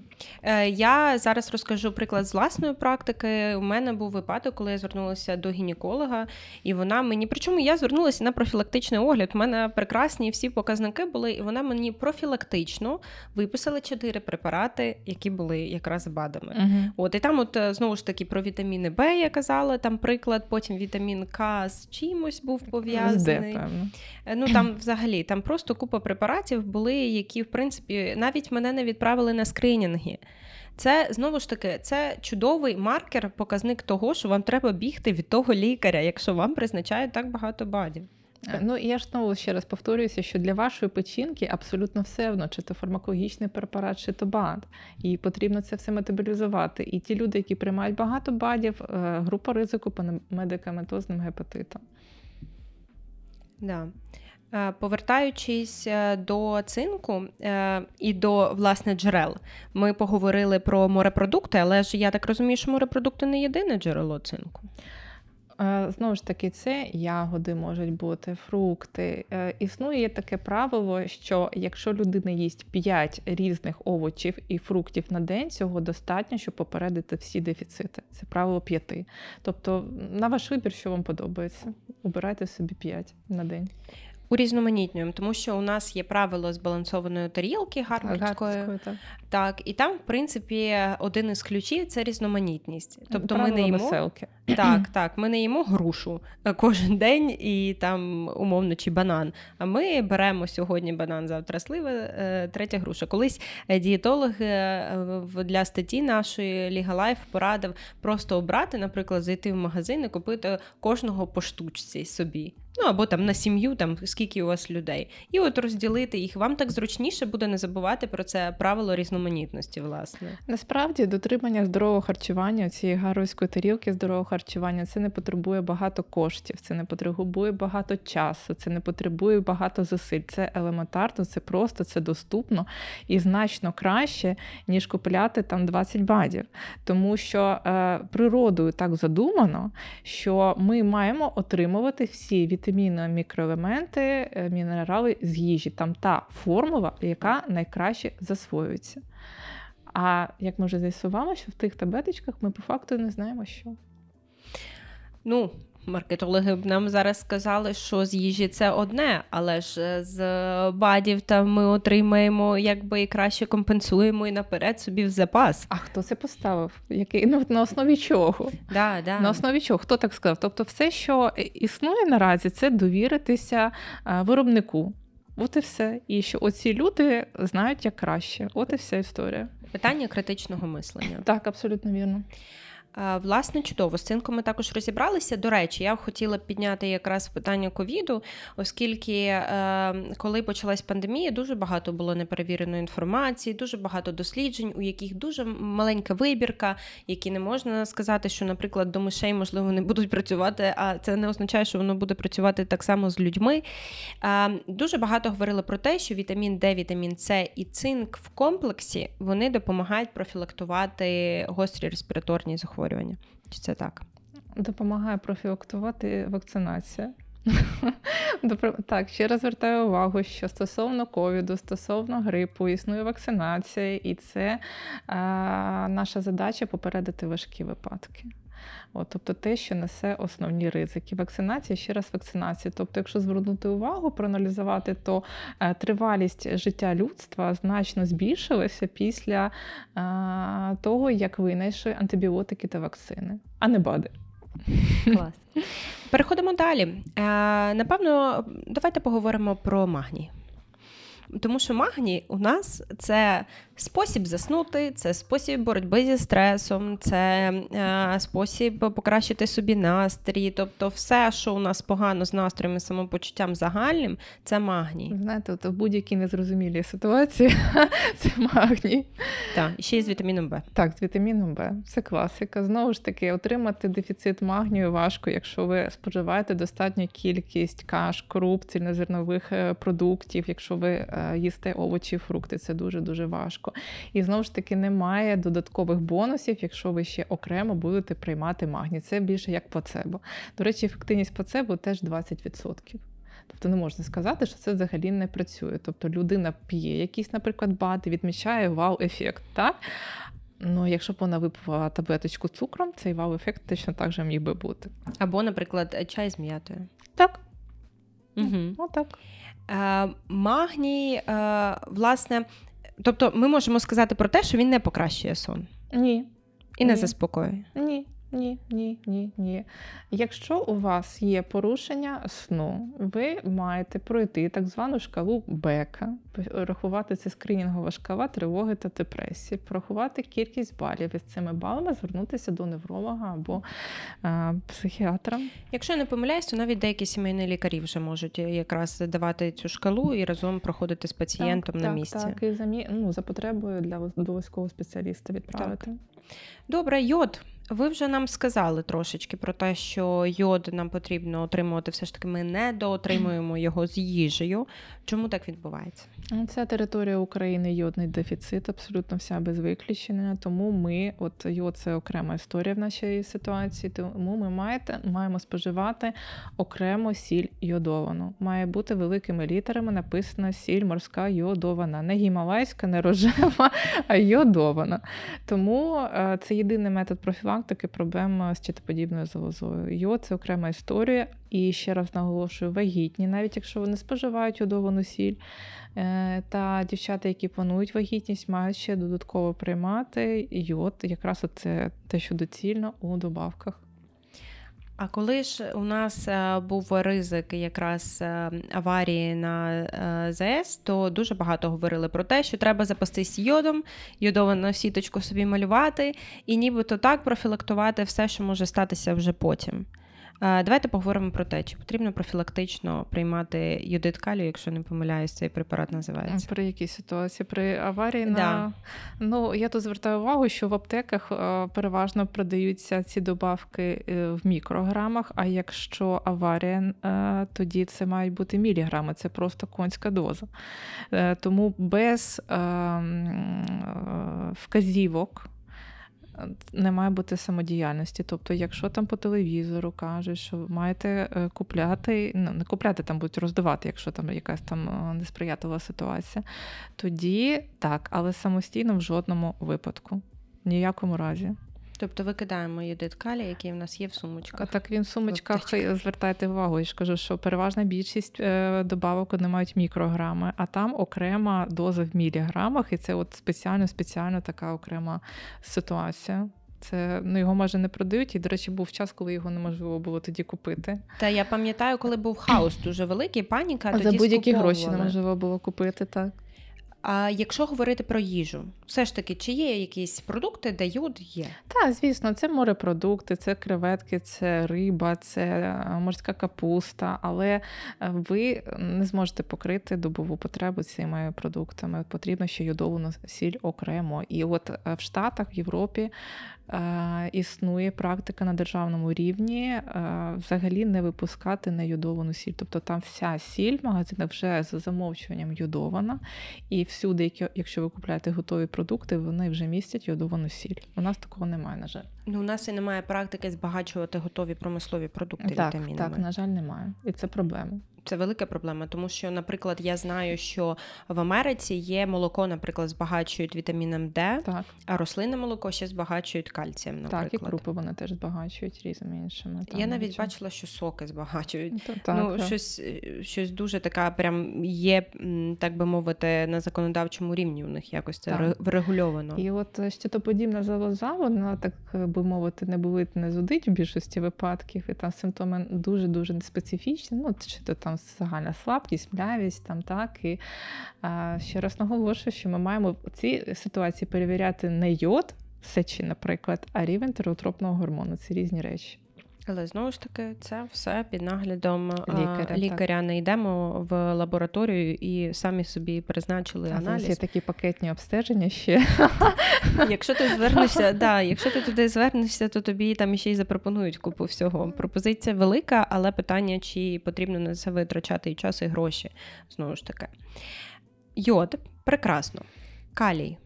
Я зараз розкажу приклад з власної практики. У мене був випадок, коли я звернулася до гінеколога, і вона мені... Причому я звернулася на профілактичний огляд. У мене прекрасні всі показники були, і вона мені профілактично виписала 4 препарати, які були якраз БАДами. Uh-huh. Знову ж таки, про вітаміни Б я казала, там приклад, потім вітамін К з чимось був пов'язаний. З Д, певно. Там просто купа препаратів були, які, в принципі, навіть мене не відправили на скринінги. Це, знову ж таки, це чудовий маркер, показник того, що вам треба бігти від того лікаря, якщо вам призначають так багато БАДів. Я ж знову ще раз повторююся, що для вашої печінки абсолютно все одно, чи то фармакологічний препарат, чи то БАД. І потрібно це все метаболізувати. І ті люди, які приймають багато БАДів, група ризику по медикаментозним гепатитам. Да. Повертаючись до цинку і до, власне, джерел, ми поговорили про морепродукти, але ж я так розумію, що морепродукти не єдине джерело цинку. Знову ж таки, це ягоди можуть бути, фрукти. Існує таке правило, що якщо людина їсть 5 різних овочів і фруктів на день, цього достатньо, щоб попередити всі дефіцити. Це правило 5. Тобто на ваш вибір, що вам подобається. Обирайте собі 5 на день. Урізноманітнюємо, тому що у нас є правило збалансованої тарілки гарвардської. Так, і там, в принципі, один із ключів – це різноманітність. Тобто правило веселки. Ми не їмо грушу кожен день і там, умовно, чи банан. А ми беремо сьогодні банан, завтра слива, третя груша. Колись дієтолог для статті нашої Лігалайф порадив просто обрати, наприклад, зайти в магазин і купити кожного по штучці собі. Або там на сім'ю, там скільки у вас людей. І розділити їх. Вам так зручніше буде не забувати про це правило різноманітності, власне. Насправді, дотримання здорового харчування, цієї гарвардської тарілки здорового харчування, це не потребує багато коштів, це не потребує багато часу, це не потребує багато зусиль. Це елементарно, це просто, це доступно і значно краще, ніж купляти там 20 БАДів. Тому що природою так задумано, що ми маємо отримувати всі вітаміни, мікроелементи, мінерали з їжі. Там та формула, яка найкраще засвоюється. А як ми вже з'ясували, що в тих таблеточках ми по факту не знаємо, що. Маркетологи б нам зараз сказали, що з їжі це одне, але ж з БАДів там ми отримаємо, і краще компенсуємо і наперед собі в запас. А хто це поставив? Який? На основі чого? Да. На основі чого? Хто так сказав? Тобто все, що існує наразі, це довіритися виробнику. От і все. І що оці люди знають, як краще. От і вся історія. Питання критичного мислення. Так, абсолютно вірно. Власне, чудово. З цинком ми також розібралися. До речі, я хотіла підняти якраз питання ковіду, оскільки коли почалась пандемія, дуже багато було неперевіреної інформації, дуже багато досліджень, у яких дуже маленька вибірка, які не можна сказати, що, наприклад, до мишей, можливо, не будуть працювати, а це не означає, що воно буде працювати так само з людьми. Дуже багато говорили про те, що вітамін Д, вітамін С і цинк в комплексі, вони допомагають профілактувати гострі респіраторні захворювання. Чи це так? Допомагає профілактувати вакцинація. Так, ще раз звертаю увагу, що стосовно ковіду, стосовно грипу існує вакцинація, і це наша задача попередити важкі випадки. От, тобто те, що несе основні ризики. Вакцинація, ще раз вакцинація. Тобто, якщо звернути увагу, проаналізувати, то тривалість життя людства значно збільшилася після того, як винайшли антибіотики та вакцини, а не БАДи. Клас. Переходимо далі. Напевно, давайте поговоримо про магній. Тому що магній у нас – це спосіб заснути, це спосіб боротьби зі стресом, це спосіб покращити собі настрій. Тобто все, що у нас погано з настроєм і самопочуттям загальним – це магній. Знаєте, от в будь-якій незрозумілій ситуації – це магній. Так, і ще й з вітаміном Б. Так, з вітаміном Б. Це класика. Знову ж таки, отримати дефіцит магнію важко, якщо ви споживаєте достатню кількість каш, круп, цільнозернових продуктів, якщо ви їсти овочі, фрукти, це дуже-дуже важко. І знову ж таки немає додаткових бонусів, якщо ви ще окремо будете приймати магній. Це більше як плацебо. До речі, ефективність плацебо теж 20%. Тобто не можна сказати, що це взагалі не працює. Тобто людина п'є якісь, наприклад, БАДи, відмічає вау-ефект, так? Ну, якщо б вона випила таблеточку цукром, цей вау-ефект точно так же міг би бути. Або, наприклад, чай з м'ятою. Так. Угу. Отак. Магній, власне, тобто ми можемо сказати про те, що він не покращує сон? Ні. І не заспокоює? Ні. Ні. Якщо у вас є порушення сну, ви маєте пройти так звану шкалу Бека, рахувати це скринінгова шкала тривоги та депресії, порахувати кількість балів і з цими балами звернутися до невролога або психіатра. Якщо я не помиляюсь, то навіть деякі сімейні лікарі вже можуть якраз давати цю шкалу і разом проходити з пацієнтом так, на місці. Так, і за потребою до військового спеціаліста відправити. Так. Добре, йод. Ви вже нам сказали трошечки про те, що йод нам потрібно отримувати, все ж таки ми недоотримуємо його з їжею. Чому так відбувається? Це територія України, йодний дефіцит, абсолютно вся без виключення, тому ми, от йод це окрема історія в нашій ситуації, тому ми маємо споживати окремо сіль йодовану. Має бути великими літерами написано сіль морська йодована, не гімалайська, не рожева, а йодована. Тому це єдиний метод профілактики, таки проблема з щитоподібною залозою. Йод – це окрема історія. І ще раз наголошую, вагітні, навіть якщо вони споживають йодовану сіль, та дівчата, які планують вагітність, мають ще додатково приймати йод. Якраз це те, що доцільно у добавках. А коли ж у нас був ризик якраз аварії на ЗАЕС, то дуже багато говорили про те, що треба запастись йодом, йодовану сіточку собі малювати і нібито так профілактувати все, що може статися вже потім. Давайте поговоримо про те, чи потрібно профілактично приймати йодид калію, якщо не помиляюсь, цей препарат називається. При якій ситуації? При аварії? Да. Я тут звертаю увагу, що в аптеках переважно продаються ці добавки в мікрограмах, а якщо аварія, тоді це мають бути міліграми, це просто конська доза. Тому без вказівок не має бути самодіяльності. Тобто, якщо там по телевізору кажуть, що маєте купляти, не купляти, там будуть роздавати, якщо там якась там несприятлива ситуація, тоді так, але самостійно в жодному випадку, в ніякому разі. Тобто викидаємо йодид калію, який в нас є в сумочках. А так він в сумочках, звертайте увагу, я ж кажу, що переважна більшість добавок не мають мікрограми, а там окрема доза в міліграмах, і це от спеціально така окрема ситуація. Це, його майже не продають, і, до речі, був час, коли його неможливо було тоді купити. Та я пам'ятаю, коли був хаос дуже великий, паніка, тоді скуповували. За будь-які гроші неможливо було купити, так. А якщо говорити про їжу, все ж таки, чи є якісь продукти, дають? Є. Так, звісно, це морепродукти, це креветки, це риба, це морська капуста, але ви не зможете покрити добову потребу цими продуктами. Потрібно ще йодовану сіль окремо. І от в Штатах, в Європі існує практика на державному рівні взагалі не випускати нейодовану сіль. Тобто там вся сіль в магазинах вже за замовчуванням йодована, і всюди, якщо ви купляєте готові продукти, вони вже містять йодовану сіль. У нас такого немає, на жаль. У нас і немає практики збагачувати готові промислові продукти вітамінами. Так, на жаль, немає. І це проблема. Це велика проблема, тому що, наприклад, я знаю, що в Америці є молоко, наприклад, збагачують вітаміном Д, так. А рослинне молоко ще збагачують кальцієм, наприклад. Так, і крупи вони теж збагачують різними іншими. Там, я навіть бачила, що соки збагачують. Так. Щось дуже така, прям є, так би мовити, на законодавчому рівні у них якось це врегульовано. І от щитоподібна залоза, вона, так би мовити, не болить, не зудить в більшості випадків, і там симптоми дуже-дуже специфічні, чи то там загальна слабкість, млявість, І ще раз наголошую, що ми маємо в цій ситуації перевіряти не йод, сечі, наприклад, а рівень тиреотропного гормону. Це різні речі. Але, знову ж таки, це все під наглядом лікаря. Не йдемо в лабораторію і самі собі призначили аналіз. Це є такі пакетні обстеження ще. Якщо ти туди звернешся, то тобі там ще й запропонують купу всього. Пропозиція велика, але питання, чи потрібно на це витрачати і час, і гроші. Знову ж таки. Йод. Прекрасно. Калій.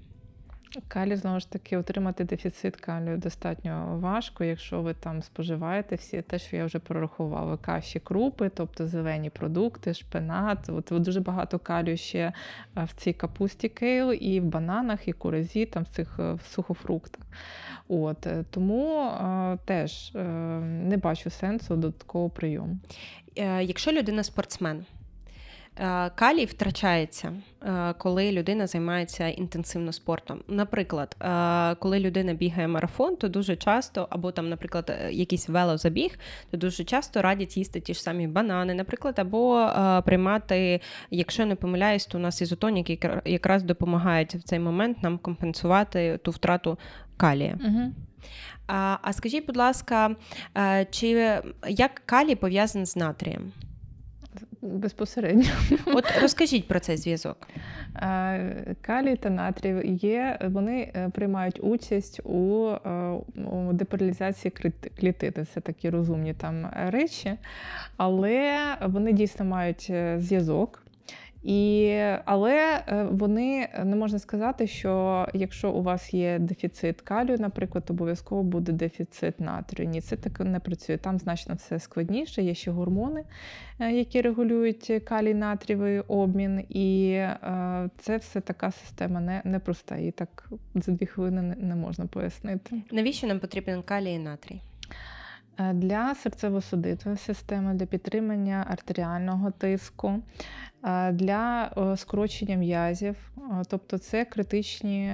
Калій, знову ж таки, отримати дефіцит калію достатньо важко, якщо ви там споживаєте всі те, що я вже прорахувала, каші, крупи, тобто зелені продукти, шпинат. От дуже багато калію ще в цій капусті кейл, і в бананах, і куризі, там в цих сухофруктах. Тому теж не бачу сенсу додаткового прийому. Якщо людина спортсмен, калій втрачається, коли людина займається інтенсивно спортом. Наприклад, коли людина бігає марафон, то дуже часто, або там, наприклад, якийсь велозабіг, то дуже часто радять їсти ті ж самі банани, наприклад, або приймати, якщо не помиляюсь, то у нас ізотоніки якраз допомагають в цей момент нам компенсувати ту втрату калія. Угу. А скажіть, будь ласка, як калій пов'язаний з натрієм? Безпосередньо. Розкажіть про цей зв'язок. Калій та натрій вони приймають участь у деполяризації клітини. Це такі розумні там речі, але вони дійсно мають зв'язок. Але вони, не можна сказати, що якщо у вас є дефіцит калію, наприклад, обов'язково буде дефіцит натрію. Ні, це так не працює. Там значно все складніше. Є ще гормони, які регулюють калій-натрієвий обмін. І це все така система непроста. І так за 2 хвилини не можна пояснити. Навіщо нам потрібен калій і натрій? Для серцево-судинної системи, для підтримання артеріального тиску, для скорочення м'язів. Тобто це критичні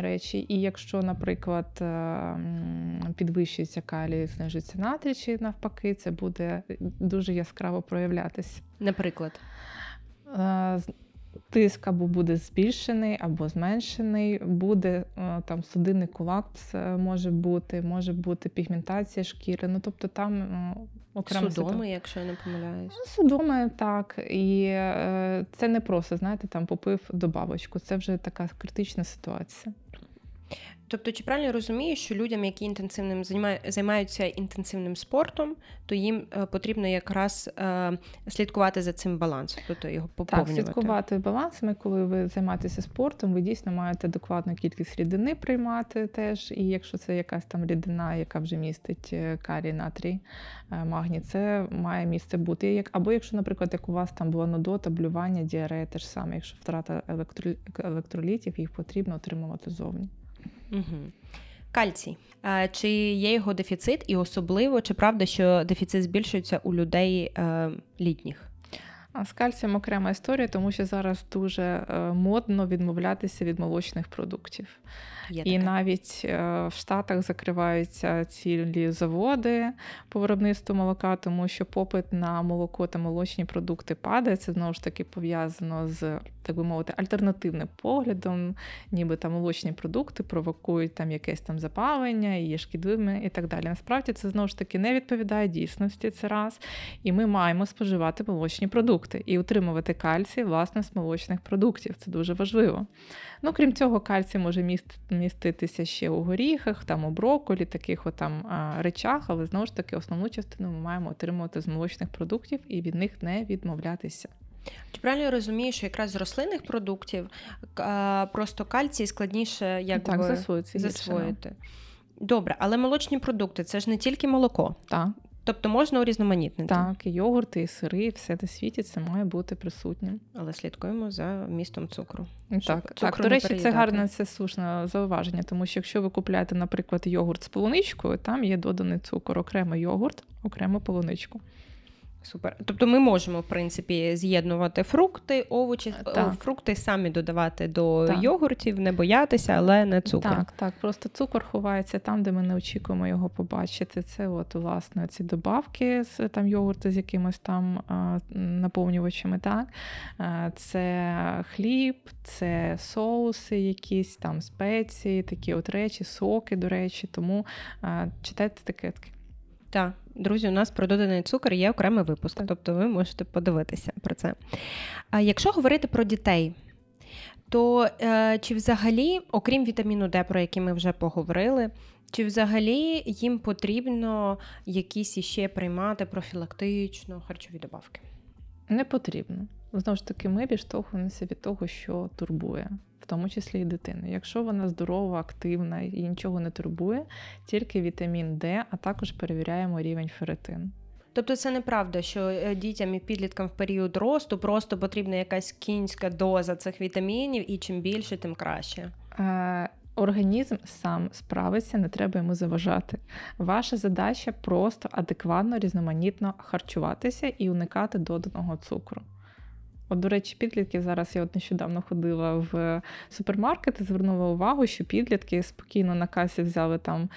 речі. І якщо, наприклад, підвищується калій, знижується натрій, чи навпаки, це буде дуже яскраво проявлятися. Наприклад? Тиск або буде збільшений, або зменшений, буде там судинний колапс, може бути пігментація шкіри, тобто там окремо... Судоми, якщо я не помиляюсь. Судоми, так, і це не просто, попив добавочку, це вже така критична ситуація. Тобто, чи правильно розумію, що людям, які займаються інтенсивним спортом, то їм потрібно якраз слідкувати за цим балансом, тобто його поповнювати? Так, слідкувати балансами, коли ви займаєтеся спортом, ви дійсно маєте адекватну кількість рідини приймати теж, і якщо це якась там рідина, яка вже містить калій, натрій, магній, це має місце бути. Або якщо, наприклад, як у вас там була нудота, блювання, діарея, те ж саме, якщо втрата електролітів, їх потрібно отримувати зовні. Угу. Кальцій. Чи є його дефіцит і особливо, чи правда, що дефіцит збільшується у людей літніх? А з кальцієм окрема історія, тому що зараз дуже модно відмовлятися від молочних продуктів. І навіть в Штатах закриваються цілі заводи по виробництву молока, тому що попит на молоко та молочні продукти падає. Це, знову ж таки, пов'язано з, так би мовити, альтернативним поглядом, ніби там молочні продукти провокують там якесь там запалення і є шкідливими і так далі. Насправді це, знову ж таки, не відповідає дійсності, це раз. І ми маємо споживати молочні продукти і утримувати кальцій, власне, з молочних продуктів. Це дуже важливо. Ну, крім цього, кальцій може міститися ще у горіхах, там у брокколі, таких отам речах, але, знову ж таки, основну частину ми маємо отримувати з молочних продуктів і від них не відмовлятися. Чи правильно я розумію, що якраз з рослинних продуктів просто кальцій складніше засвоїти? Добре, але молочні продукти – це ж не тільки молоко. Так. Тобто можна урізноманітнити? Так, і йогурти, і сири, і все на світі це має бути присутнім. Але слідкуємо за вмістом цукру. Так, до речі, це гарне, це слушне зауваження, тому що якщо ви купляєте, наприклад, йогурт з полуничкою, там є доданий цукор, окремо йогурт, окремо полуничку. Супер. Тобто ми можемо, в принципі, з'єднувати фрукти, овочі, фрукти самі додавати до йогуртів, не боятися, але не цукор. Так. Просто цукор ховається там, де ми не очікуємо його побачити. Це от, власне, ці добавки з там йогурти з якимось там наповнювачами, так? Це хліб, це соуси якісь, там спеції, такі от речі, соки, до речі. Тому читайте етикетки. Так. Друзі, у нас про доданий цукор є окремий випуск, тобто ви можете подивитися про це. А якщо говорити про дітей, то чи взагалі, окрім вітаміну Д, про який ми вже поговорили, чи взагалі їм потрібно якісь іще приймати профілактично харчові добавки? Не потрібно. Знову ж таки, ми відштовхуємося від того, що турбує, в тому числі і дитину. Якщо вона здорова, активна і нічого не турбує, тільки вітамін Д, а також перевіряємо рівень ферритину. Тобто це неправда, що дітям і підліткам в період росту просто потрібна якась кінська доза цих вітамінів, і чим більше, тим краще? Організм сам справиться, не треба йому заважати. Ваша задача просто адекватно, різноманітно харчуватися і уникати доданого цукру. От, до речі, підлітки, зараз я нещодавно ходила в супермаркет і звернула увагу, що підлітки спокійно на касі взяли там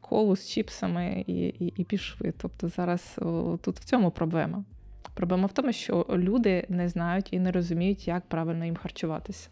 колу з чіпсами і пішли. Тобто зараз тут в цьому проблема. Проблема в тому, що люди не знають і не розуміють, як правильно їм харчуватися.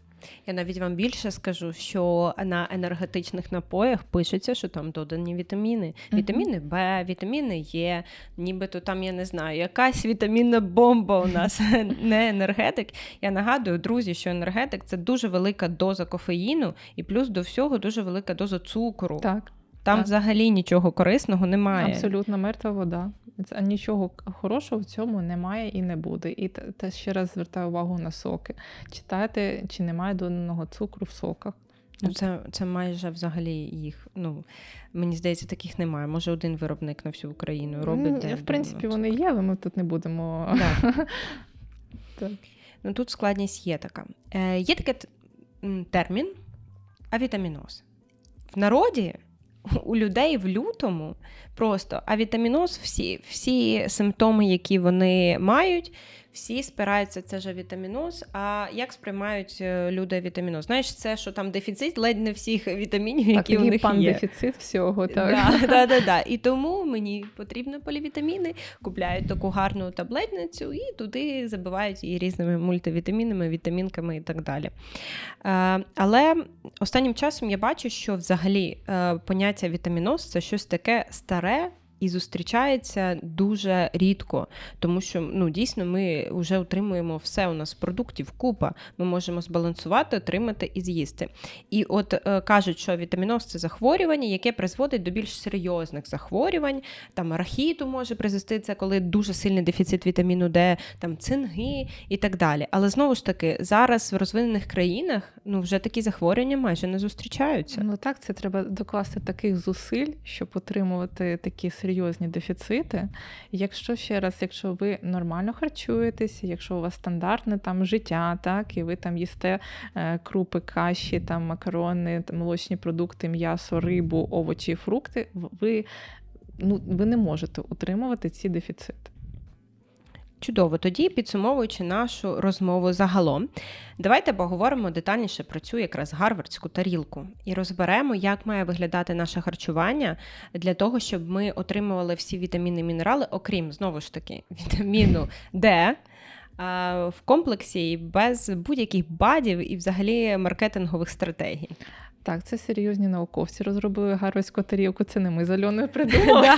Я навіть вам більше скажу, що на енергетичних напоях пишеться, що там додані вітаміни. Вітаміни Б, вітаміни Е, нібито там, я не знаю, якась вітамінна бомба у нас, не енергетик. Я нагадую, друзі, що енергетик – це дуже велика доза кофеїну і плюс до всього дуже велика доза цукру. Так. Там взагалі нічого корисного немає. Абсолютно мертва вода. Нічого хорошого в цьому немає і не буде. І та ще раз звертаю увагу на соки. Читайте, чи немає доданого цукру в соках. Ну, це майже взагалі їх, мені здається, таких немає. Може, один виробник на всю Україну робить. В принципі, вони є, але ми тут не будемо. Так. Ну, тут складність є така. Є такий термін авітаміноз. В народі у людей в лютому просто авітаміноз, всі симптоми, які вони мають, всі спираються, це ж авітаміноз. А як сприймають люди авітаміноз? Знаєш, це, що там дефіцит ледь не всіх вітамінів, які у них є. Так, дефіцит всього, так. Да. І тому мені потрібно полівітаміни, купляють таку гарну таблетницю і туди забивають її різними мультивітамінами, вітамінками і так далі. Але останнім часом я бачу, що взагалі поняття вітаміноз – це щось таке старе, і зустрічається дуже рідко, тому що, дійсно, ми вже отримуємо все у нас продуктів купа, ми можемо збалансувати, отримати і з'їсти. І от кажуть, що авітаміноз – це захворювання, яке призводить до більш серйозних захворювань, там рахіту може призвести, це коли дуже сильний дефіцит вітаміну Д, там цинги і так далі. Але, знову ж таки, зараз в розвинених країнах, вже такі захворювання майже не зустрічаються. Так, це треба докласти таких зусиль, щоб отримувати такі серйозні дефіцити. Якщо ви нормально харчуєтеся, якщо у вас стандартне там життя, так, і ви там їсте крупи, каші, там макарони, там, молочні продукти, м'ясо, рибу, овочі, фрукти, ви не можете утримувати ці дефіцити. Чудово. Тоді, підсумовуючи нашу розмову загалом, давайте поговоримо детальніше про цю якраз гарвардську тарілку і розберемо, як має виглядати наше харчування для того, щоб ми отримували всі вітаміни і мінерали, окрім, знову ж таки, вітаміну Д, в комплексі і без будь-яких бадів і взагалі маркетингових стратегій. Так, це серйозні науковці розробили гарвардську тарілку, це не ми з Альоною придумали.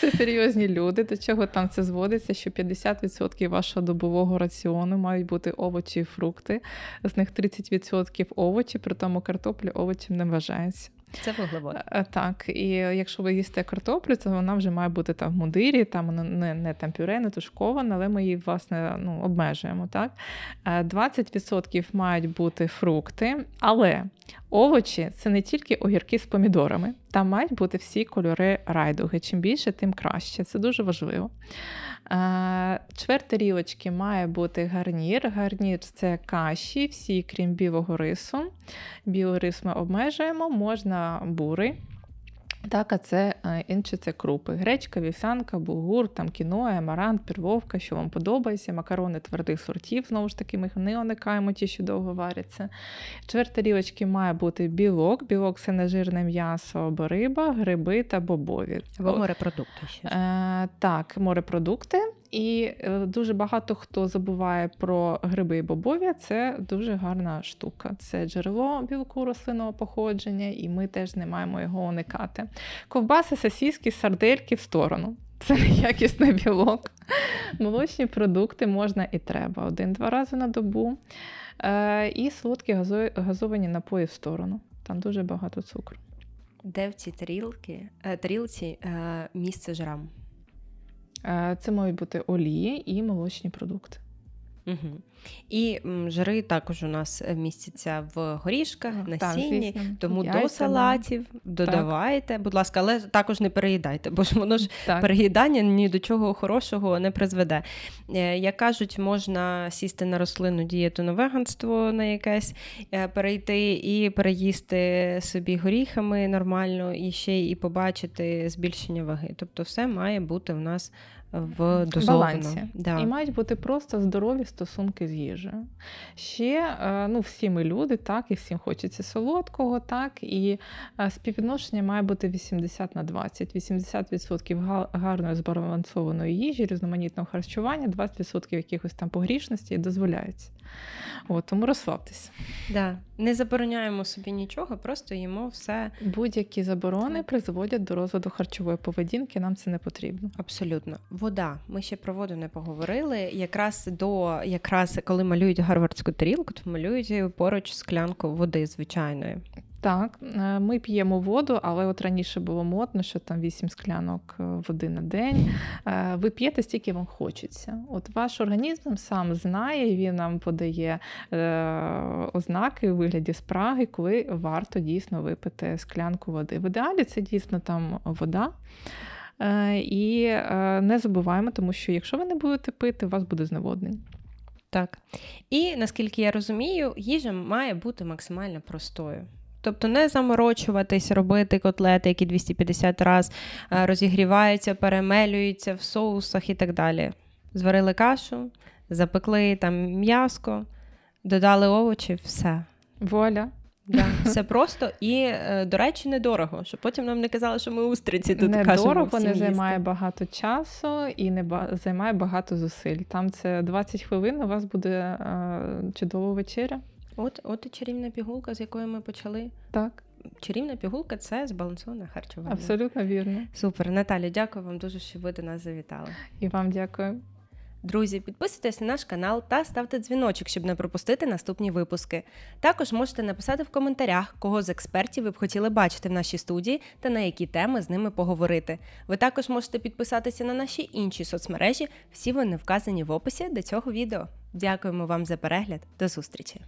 Це серйозні люди, до чого там це зводиться, що 50% вашого добового раціону мають бути овочі і фрукти, з них 30% овочі, при тому картоплю овочем не вважається. Це вуглевод. Так, і якщо ви їсте картоплю, то вона вже має бути там в мундирі, там не там пюре, не тушкована, але ми її, власне, обмежуємо, так? 20% мають бути фрукти, але овочі – це не тільки огірки з помідорами. Там мають бути всі кольори райдуги. Чим більше, тим краще. Це дуже важливо. Чверть тарілочки має бути гарнір. Гарнір – це каші, всі, крім білого рису. Білий рис ми обмежуємо, можна бурий. Так, а це інші це крупи. Гречка, вівсянка, булгур, там кіноа, амарант, перловка, що вам подобається, макарони твердих сортів, знову ж таки, ми їх не уникаємо, ті, що довго варяться. Чверть тарілочки має бути білок. Білок – це нежирне м'ясо або риба, гриби та бобові. Або морепродукти ще. Так, морепродукти. І дуже багато хто забуває про гриби і бобові, це дуже гарна штука. Це джерело білку рослинного походження, і ми теж не маємо його уникати. Ковбаси, сосиски, сардельки в сторону. Це неякісний білок. Молочні продукти можна і треба 1-2 рази на добу. І солодкі газовані напої в сторону. Там дуже багато цукру. Де в цій тарілці місце жирам? Це мають бути олії і молочні продукти. Угу. І жири також у нас містяться в горішках, насінні, так, тому яйця, до салатів додавайте, так. Будь ласка, але також не переїдайте, бо ж воно ж так. Переїдання ні до чого хорошого не призведе. Як кажуть, можна сісти на рослинну дієту, на веганство на якесь, перейти і переїсти собі горіхами нормально, і ще і побачити збільшення ваги. Тобто все має бути в нас в балансі. Да. І мають бути просто здорові стосунки з їжею. Ще, всі ми люди, так, і всім хочеться солодкого, так, і співвідношення має бути 80/20. 80% гарної збалансованої їжі, різноманітного харчування, 20% якихось там погрішності дозволяється. Тому розслабтеся. Да. Не забороняємо собі нічого, просто їмо все. Будь-які заборони призводять до розвитку харчової поведінки, нам це не потрібно. Абсолютно. Вода. Ми ще про воду не поговорили. Якраз коли малюють гарвардську тарілку, то малюють поруч склянку води звичайної. Так, ми п'ємо воду, але раніше було модно, що там 8 склянок води на день. Ви п'єте стільки вам хочеться. Ваш організм сам знає, він нам подає ознаки у вигляді спраги, коли варто дійсно випити склянку води. В ідеалі це дійсно там вода. І не забуваємо, тому що якщо ви не будете пити, у вас буде зневоднення. Так. І, наскільки я розумію, їжа має бути максимально простою. Тобто не заморочуватись, робити котлети, які 250 раз розігріваються, перемелюються в соусах і так далі. Зварили кашу, запекли там м'яско, додали овочі, все. Вуаля. Да, все просто і, до речі, недорого, щоб потім нам не казали, що ми устриці тут кажемо всім їсти. Недорого, не займає багато часу і не займає багато зусиль. Там це 20 хвилин, у вас буде чудова вечеря. От і чарівна пігулка, з якої ми почали. Так. Чарівна пігулка – це збалансоване харчування. Абсолютно вірно. Супер. Наталя, дякую вам дуже, що ви до нас завітали. І вам дякую. Друзі, підписуйтесь на наш канал та ставте дзвіночок, щоб не пропустити наступні випуски. Також можете написати в коментарях, кого з експертів ви б хотіли бачити в нашій студії та на які теми з ними поговорити. Ви також можете підписатися на наші інші соцмережі, всі вони вказані в описі до цього відео. Дякуємо вам за перегляд. До зустрічі!